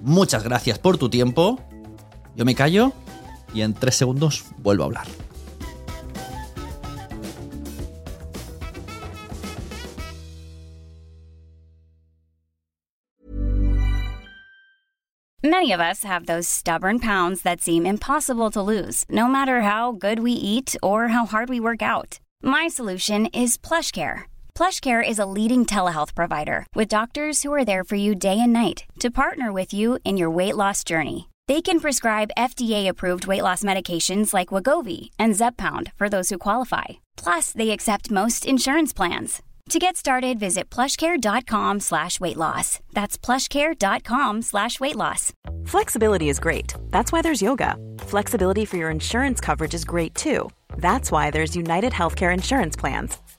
Muchas gracias por tu tiempo. Yo me callo y en 3 segundos vuelvo a hablar. Many of us have those stubborn pounds that seem impossible to lose, no matter how good we eat or how hard we work out. My solution is PlushCare. PlushCare is a leading telehealth provider with doctors who are there for you day and night to partner with you in your weight loss journey. They can prescribe FDA-approved weight loss medications like Wegovy and Zepbound for those who qualify. Plus, they accept most insurance plans. To get started, visit plushcare.com/weightloss. That's plushcare.com/weightloss. Flexibility is great. That's why there's yoga. Flexibility for your insurance coverage is great too. That's why there's UnitedHealthcare Insurance Plans.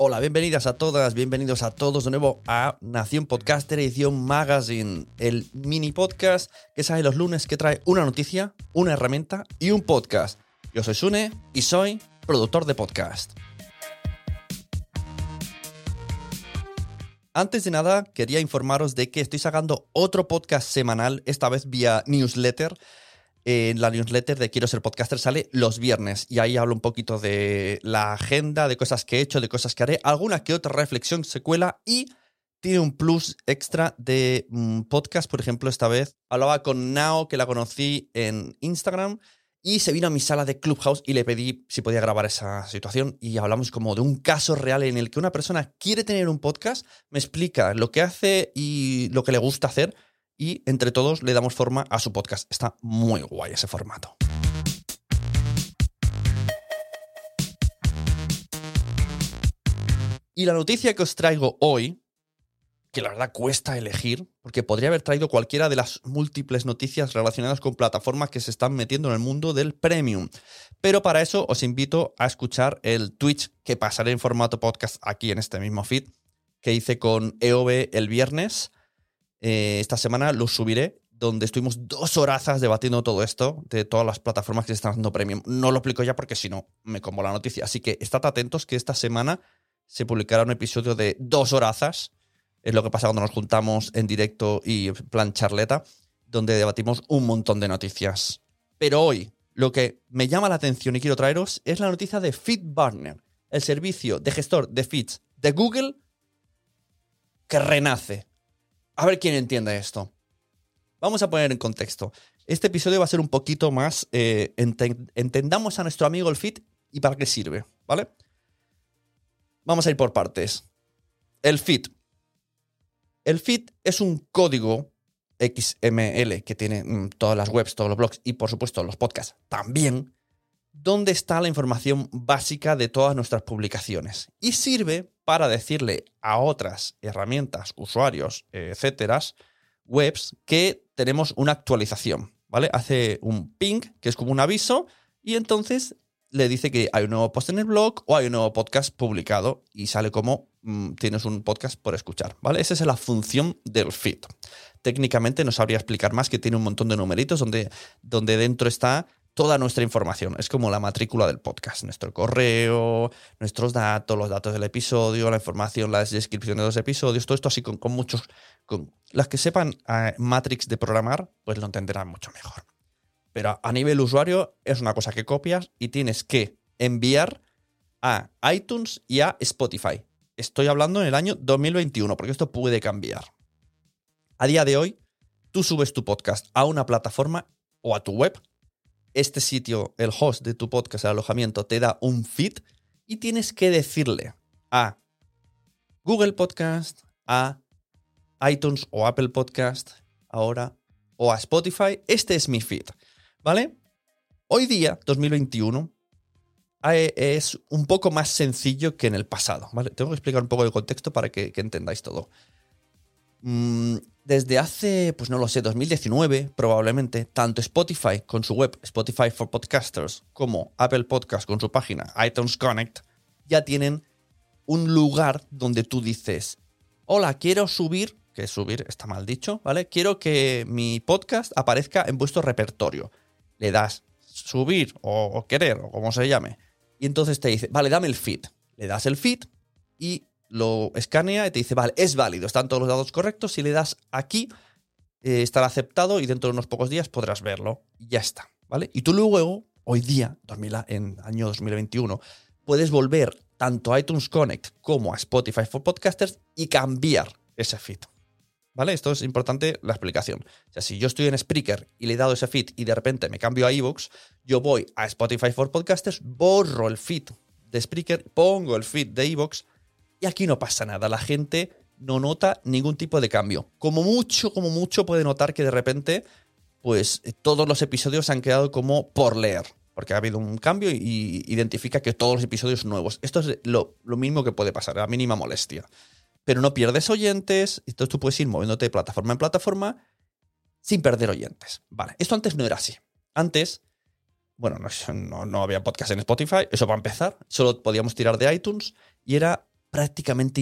Hola, bienvenidas a todas, bienvenidos a todos de nuevo a Nación Podcaster edición Magazine, el mini podcast que sale los lunes que trae una noticia, una herramienta y un podcast. Yo soy Sune y soy productor de podcast. Antes de nada, quería informaros de que estoy sacando otro podcast semanal, esta vez vía newsletter. En la newsletter de Quiero ser Podcaster sale los viernes y ahí hablo un poquito de la agenda, de cosas que he hecho, de cosas que haré, alguna que otra reflexión se cuela y tiene un plus extra de podcast. Por ejemplo, esta vez hablaba con Nao, que la conocí en Instagram, y se vino a mi sala de Clubhouse y le pedí si podía grabar esa situación y hablamos como de un caso real en el que una persona quiere tener un podcast, me explica lo que hace y lo que le gusta hacer. Y entre todos le damos forma a su podcast. Está muy guay ese formato. Y la noticia que os traigo hoy, que la verdad cuesta elegir, porque podría haber traído cualquiera de las múltiples noticias relacionadas con plataformas que se están metiendo en el mundo del premium. Pero para eso os invito a escuchar el Twitch que pasaré en formato podcast aquí en este mismo feed, que hice con EOB el viernes. Esta semana lo subiré, donde estuvimos 2 horazas debatiendo todo esto, de todas las plataformas que se están haciendo premium. No lo explico ya porque si no me como la noticia. Así que estad atentos que esta semana se publicará un episodio de 2 horazas. Es lo que pasa cuando nos juntamos en directo y en plan charleta, donde debatimos un montón de noticias. Pero hoy lo que me llama la atención y quiero traeros es la noticia de FeedBurner, el servicio de gestor de feeds de Google que renace. A ver quién entiende esto. Vamos a poner en contexto. Este episodio va a ser un poquito más... entendamos a nuestro amigo el feed y para qué sirve, ¿vale? Vamos a ir por partes. El feed. El feed es un código XML que tienen todas las webs, todos los blogs y, por supuesto, los podcasts también, donde está la información básica de todas nuestras publicaciones. Y sirve para decirle a otras herramientas, usuarios, etcétera, webs, que tenemos una actualización, ¿vale? Hace un ping, que es como un aviso, y entonces le dice que hay un nuevo post en el blog o hay un nuevo podcast publicado y sale como tienes un podcast por escuchar, ¿vale? Esa es la función del feed. técnicamente no sabría explicar más, que tiene un montón de numeritos donde dentro está toda nuestra información. Es como la matrícula del podcast. Nuestro correo, nuestros datos, los datos del episodio, la información, las descripciones de los episodios, todo esto así con muchos... Con las que sepan Matrix de programar, pues lo entenderán mucho mejor. Pero a nivel usuario es una cosa que copias y tienes que enviar a iTunes y a Spotify. Estoy hablando en el año 2021, porque esto puede cambiar. A día de hoy, tú subes tu podcast a una plataforma o a tu web. Este sitio, el host de tu podcast, el alojamiento, te da un feed y tienes que decirle a Google Podcast, a iTunes o Apple Podcast ahora, o a Spotify: este es mi feed, ¿vale? Hoy día, 2021, es un poco más sencillo que en el pasado, ¿vale? Tengo que explicar un poco el contexto para que entendáis todo. Desde hace, pues no lo sé, 2019 probablemente, tanto Spotify con su web Spotify for Podcasters como Apple Podcast con su página iTunes Connect ya tienen un lugar donde tú dices: hola, quiero subir, que subir está mal dicho, ¿vale? Quiero que mi podcast aparezca en vuestro repertorio. Le das subir o querer o como se llame, y entonces te dice: vale, dame el feed. Le das el feed y lo escanea y te dice: vale, es válido, están todos los datos correctos. Si le das aquí, estará aceptado y dentro de unos pocos días podrás verlo. Y ya está, ¿vale? Y tú luego, hoy día, en año 2021, puedes volver tanto a iTunes Connect como a Spotify for Podcasters y cambiar ese feed, ¿vale? Esto es importante, la explicación. O sea, si yo estoy en Spreaker y le he dado ese feed y de repente me cambio a iVoox, yo voy a Spotify for Podcasters, borro el feed de Spreaker, pongo el feed de iVoox, y aquí no pasa nada, la gente no nota ningún tipo de cambio. Como mucho puede notar que de repente, pues todos los episodios se han quedado como por leer, porque ha habido un cambio y identifica que todos los episodios nuevos. Esto es lo mismo que puede pasar, la mínima molestia. Pero no pierdes oyentes, entonces tú puedes ir moviéndote de plataforma en plataforma sin perder oyentes. Vale, esto antes no era así. Antes, bueno, no había podcast en Spotify, eso para empezar, solo podíamos tirar de iTunes y era... prácticamente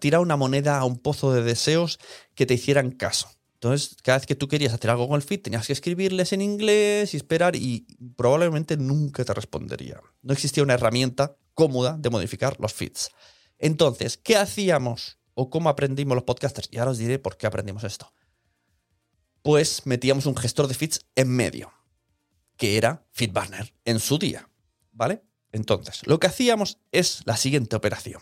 tirar una moneda a un pozo de deseos que te hicieran caso. Entonces, cada vez que tú querías hacer algo con el feed, tenías que escribirles en inglés y esperar, y probablemente nunca te respondería. No existía una herramienta cómoda de modificar los feeds. Entonces, ¿qué hacíamos o cómo aprendimos los podcasters? Y ahora os diré por qué aprendimos esto. Pues metíamos un gestor de feeds en medio, que era FeedBurner en su día, ¿vale? Entonces, lo que hacíamos es la siguiente operación.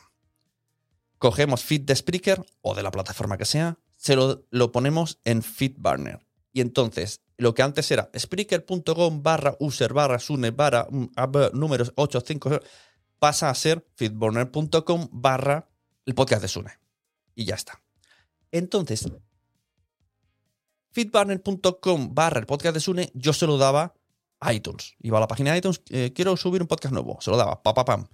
Cogemos feed de Spreaker o de la plataforma que sea, se lo ponemos en FeedBurner. Y entonces, lo que antes era spreaker.com/user/sune/números 85, pasa a ser feedburner.com/el podcast de Sune. Y ya está. Entonces, feedburner.com/el podcast de Sune, yo se lo daba iTunes. Iba a la página de iTunes, quiero subir un podcast nuevo. Se lo daba, pam.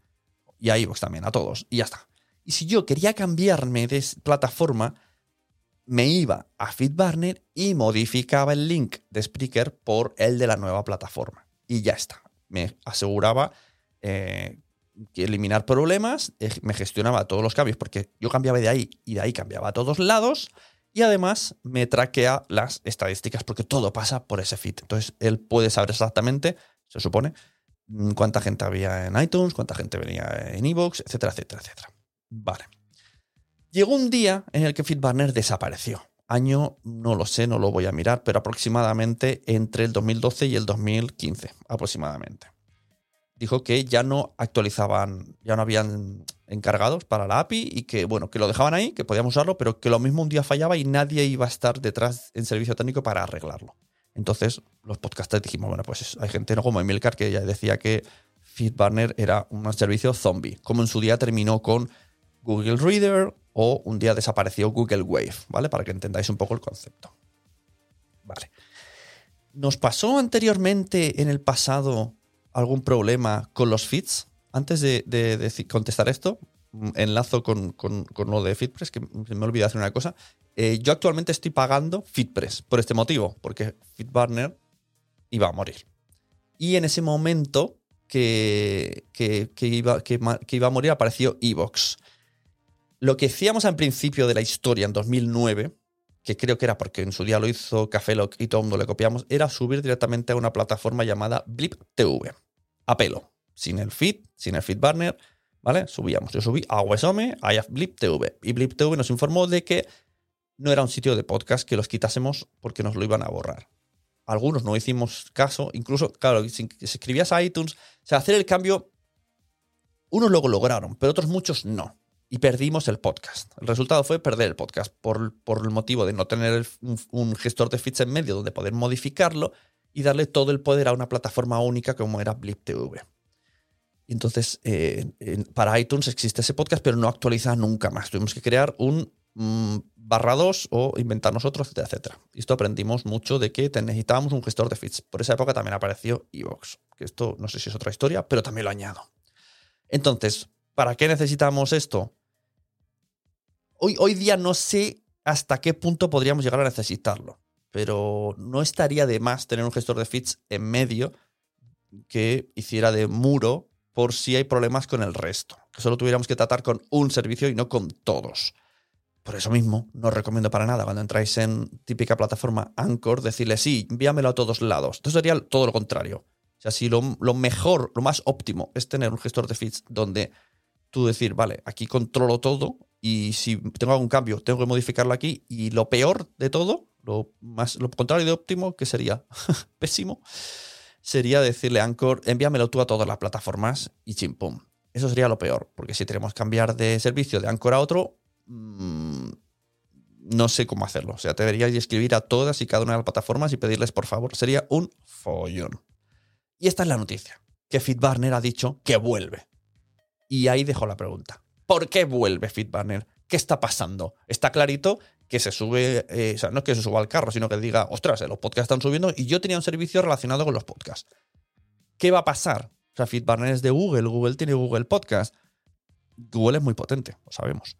Y a iVoox también, a todos. Y ya está. Y si yo quería cambiarme de plataforma, me iba a FeedBurner y modificaba el link de Spreaker por el de la nueva plataforma. Y ya está. Me aseguraba que eliminar problemas, me gestionaba todos los cambios, porque yo cambiaba de ahí y de ahí cambiaba a todos lados. Y además me traquea las estadísticas, porque todo pasa por ese feed. Entonces él puede saber exactamente, se supone, cuánta gente había en iTunes, cuánta gente venía en iVoox, etcétera, etcétera, etcétera. Vale. Llegó un día en el que FeedBurner desapareció. Año, no lo sé, no lo voy a mirar, pero aproximadamente entre el 2012 y el 2015, aproximadamente. Dijo que ya no actualizaban, ya no habían encargados para la API y que, bueno, que lo dejaban ahí, que podíamos usarlo, pero que lo mismo un día fallaba y nadie iba a estar detrás en servicio técnico para arreglarlo. Entonces, los podcasters dijimos, bueno, pues hay gente, ¿no?, como Emilcar, que ya decía que FeedBurner era un servicio zombie, como en su día terminó con Google Reader o un día desapareció Google Wave, ¿vale? Para que entendáis un poco el concepto. Vale. ¿Nos pasó anteriormente en el pasado algún problema con los feeds? Antes de contestar esto, enlazo con lo de FeedPress, que me olvidé hacer una cosa. Yo actualmente estoy pagando FeedPress por este motivo, porque FeedBurner iba a morir. Y en ese momento que iba a morir apareció iVoox. Lo que hacíamos al principio de la historia, en 2009, que creo que era porque en su día lo hizo Cafeloc y todo el mundo le copiamos, era subir directamente a una plataforma llamada BlipTV. A pelo. Sin el feed, sin el FeedBurner, ¿vale? Subíamos. Yo subí a Wesome, a BlipTV. Y BlipTV nos informó de que no era un sitio de podcast, que los quitásemos porque nos lo iban a borrar. Algunos no hicimos caso. Incluso, claro, si escribías a iTunes, o sea, hacer el cambio, unos lo lograron, pero otros muchos no. Y perdimos el podcast. El resultado fue perder el podcast por el motivo de no tener un gestor de feeds en medio donde poder modificarlo y darle todo el poder a una plataforma única como era BlipTV. Entonces, para iTunes existe ese podcast, pero no actualiza nunca más. Tuvimos que crear un /2 o inventar nosotros, etcétera, etcétera. Y esto aprendimos mucho de que necesitábamos un gestor de feeds. Por esa época también apareció iVoox, que esto no sé si es otra historia, pero también lo añado. Entonces, ¿para qué necesitamos esto? Hoy día no sé hasta qué punto podríamos llegar a necesitarlo, pero no estaría de más tener un gestor de feeds en medio que hiciera de muro por si hay problemas con el resto, que solo tuviéramos que tratar con un servicio y no con todos. Por eso mismo, no os recomiendo para nada cuando entráis en típica plataforma Anchor decirle, sí, envíamelo a todos lados. Esto sería todo lo contrario. O sea, si lo mejor, lo más óptimo es tener un gestor de feeds donde tú decir, vale, aquí controlo todo. Y si tengo algún cambio, tengo que modificarlo aquí. Y lo peor de todo, lo contrario de óptimo, que sería pésimo, sería decirle a Anchor, envíamelo tú a todas las plataformas y chimpum. Eso sería lo peor, porque si tenemos que cambiar de servicio de Anchor a otro, no sé cómo hacerlo. O sea, deberíais escribir a todas y cada una de las plataformas y pedirles por favor. Sería un follón. Y esta es la noticia, que FeedBurner ha dicho que vuelve. Y ahí dejo la pregunta. ¿Por qué vuelve FeedBurner? ¿Qué está pasando? Está clarito que se sube, o sea, no es que se suba al carro, sino que diga, ostras, los podcasts están subiendo y yo tenía un servicio relacionado con los podcasts. ¿Qué va a pasar? O sea, FeedBurner es de Google, Google tiene Google Podcast. Google es muy potente, lo sabemos.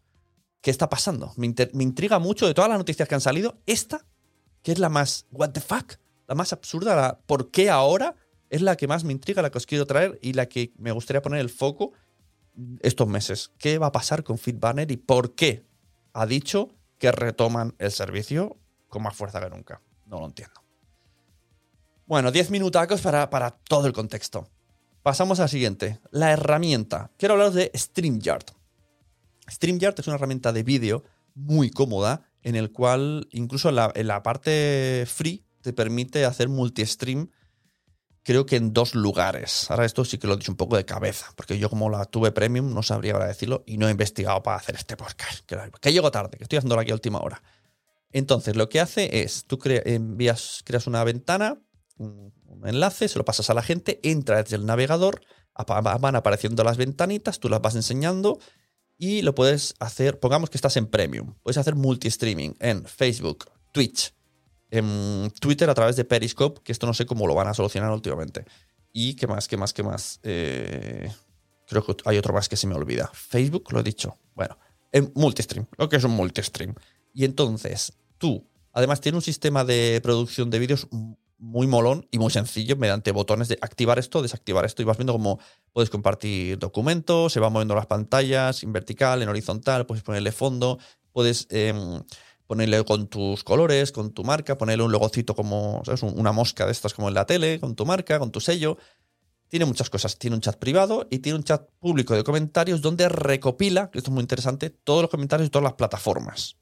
¿Qué está pasando? Me intriga mucho de todas las noticias que han salido. Esta, que es la más, what the fuck, la más absurda, la ¿por qué ahora? Es la que más me intriga, la que os quiero traer y la que me gustaría poner el foco estos meses. ¿Qué va a pasar con FeedBurner y por qué ha dicho que retoman el servicio con más fuerza que nunca? No lo entiendo. Bueno, 10 minutacos para todo el contexto. Pasamos a la siguiente, la herramienta. Quiero hablaros de StreamYard. StreamYard es una herramienta de vídeo muy cómoda en el cual incluso en la parte free te permite hacer multi-stream. Creo que en 2 lugares. Ahora esto sí que lo he dicho un poco de cabeza, porque yo como la tuve premium no sabría ahora decirlo y no he investigado para hacer este podcast. Que llego tarde, que estoy haciéndolo aquí a última hora. Entonces, lo que hace es, tú creas una ventana, un enlace, se lo pasas a la gente, entra desde el navegador, van apareciendo las ventanitas, tú las vas enseñando y lo puedes hacer, pongamos que estás en premium, puedes hacer multi-streaming en Facebook, Twitch, en Twitter a través de Periscope, que esto no sé cómo lo van a solucionar últimamente. Y qué más. Creo que hay otro más que se me olvida. Facebook, lo he dicho. Bueno, en multistream, lo que es un multistream. Y entonces, tú, además tiene un sistema de producción de vídeos muy molón y muy sencillo, mediante botones de activar esto, desactivar esto, y vas viendo cómo puedes compartir documentos, se van moviendo las pantallas, en vertical, en horizontal, puedes ponerle fondo, puedes... ponerle con tus colores, con tu marca, ponerle un logocito como, ¿sabes? Una mosca de estas como en la tele, con tu marca, con tu sello. Tiene muchas cosas. Tiene un chat privado y tiene un chat público de comentarios donde recopila, que esto es muy interesante, todos los comentarios de todas las plataformas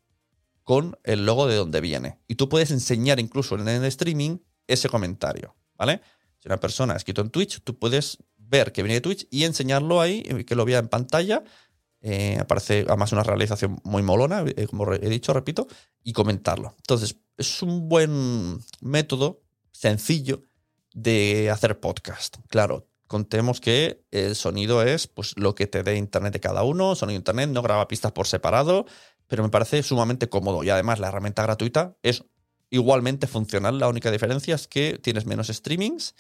con el logo de donde viene. Y tú puedes enseñar incluso en el streaming ese comentario, ¿vale? Si una persona ha escrito en Twitch, tú puedes ver que viene de Twitch y enseñarlo ahí, que lo vea en pantalla. Aparece además una realización muy molona, como he dicho, repito, y comentarlo. Entonces, es un buen método sencillo de hacer podcast. Claro, contemos que el sonido es pues lo que te dé internet de cada uno, sonido internet, no graba pistas por separado, pero me parece sumamente cómodo. Y además la herramienta gratuita es igualmente funcional. La única diferencia es que tienes menos streamings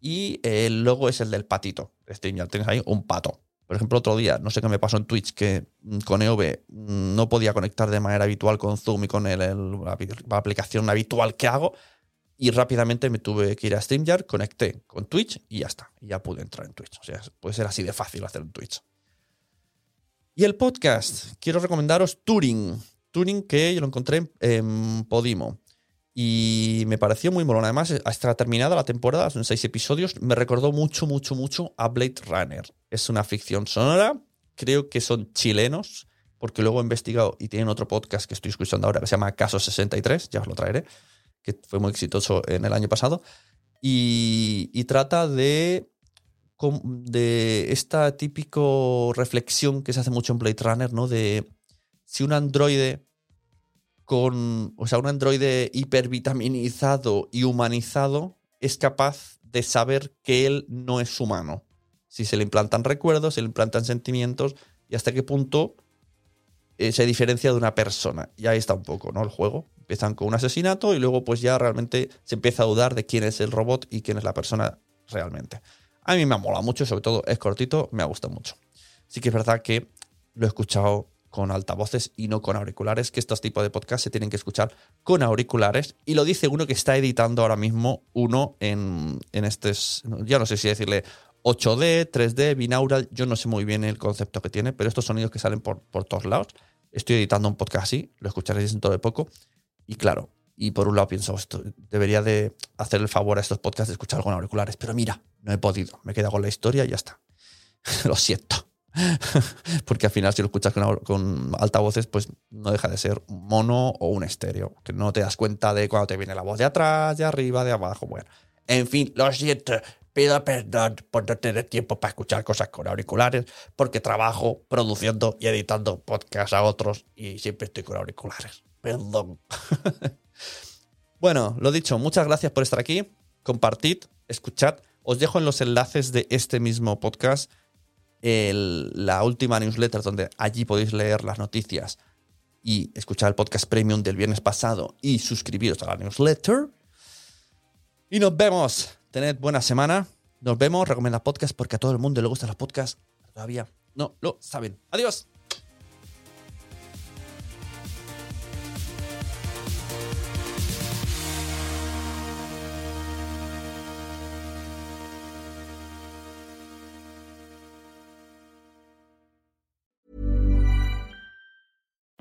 y el logo es el del patito. StreamYard, tienes ahí un pato. Por ejemplo, otro día, no sé qué me pasó en Twitch, que con EOB no podía conectar de manera habitual con Zoom y con la aplicación habitual que hago, y rápidamente me tuve que ir a StreamYard, conecté con Twitch y ya está, y ya pude entrar en Twitch. O sea, puede ser así de fácil hacer en Twitch. Y el podcast, quiero recomendaros Turing. Turing, que yo lo encontré en Podimo. Y me pareció muy molón. Además, hasta terminada la temporada, son 6 episodios, me recordó mucho a Blade Runner. Es una ficción sonora, creo que son chilenos, porque luego he investigado y tienen otro podcast que estoy escuchando ahora que se llama Caso 63, ya os lo traeré, que fue muy exitoso en el año pasado. Y trata de esta típica reflexión que se hace mucho en Blade Runner, ¿no? De si un androide un androide hipervitaminizado y humanizado es capaz de saber que él no es humano. Si se le implantan recuerdos, se le implantan sentimientos, y hasta qué punto se diferencia de una persona. Y ahí está un poco, ¿no?, el juego. Empiezan con un asesinato y luego pues ya realmente se empieza a dudar de quién es el robot y quién es la persona realmente. A mí me ha molado mucho, sobre todo es cortito, me ha gustado mucho. Sí que es verdad que lo he escuchado con altavoces y no con auriculares, que estos tipos de podcasts se tienen que escuchar con auriculares, y lo dice uno que está editando ahora mismo uno en estos, ya no sé si decirle 8D, 3D, binaural, yo no sé muy bien el concepto que tiene, pero estos sonidos que salen por todos lados. Estoy editando un podcast así, lo escucharéis dentro de poco, y claro, y por un lado pienso, esto, debería de hacer el favor a estos podcasts de escuchar con auriculares, pero mira, no he podido, me he quedado con la historia y ya está. Lo siento. Porque al final si lo escuchas con altavoces, pues no deja de ser un mono o un estéreo, que no te das cuenta de cuando te viene la voz de atrás, de arriba, de abajo. Bueno, en fin, lo siento, pido perdón por no tener tiempo para escuchar cosas con auriculares, porque trabajo produciendo y editando podcasts a otros y siempre estoy con auriculares, perdón. Bueno, lo dicho, muchas gracias por estar aquí, compartid, escuchad, os dejo en los enlaces de este mismo podcast la última newsletter, donde allí podéis leer las noticias y escuchar el podcast premium del viernes pasado y suscribiros a la newsletter. Y nos vemos. Tened buena semana. Nos vemos. Recomendad podcast porque a todo el mundo le gustan los podcasts. Todavía no lo saben. Adiós.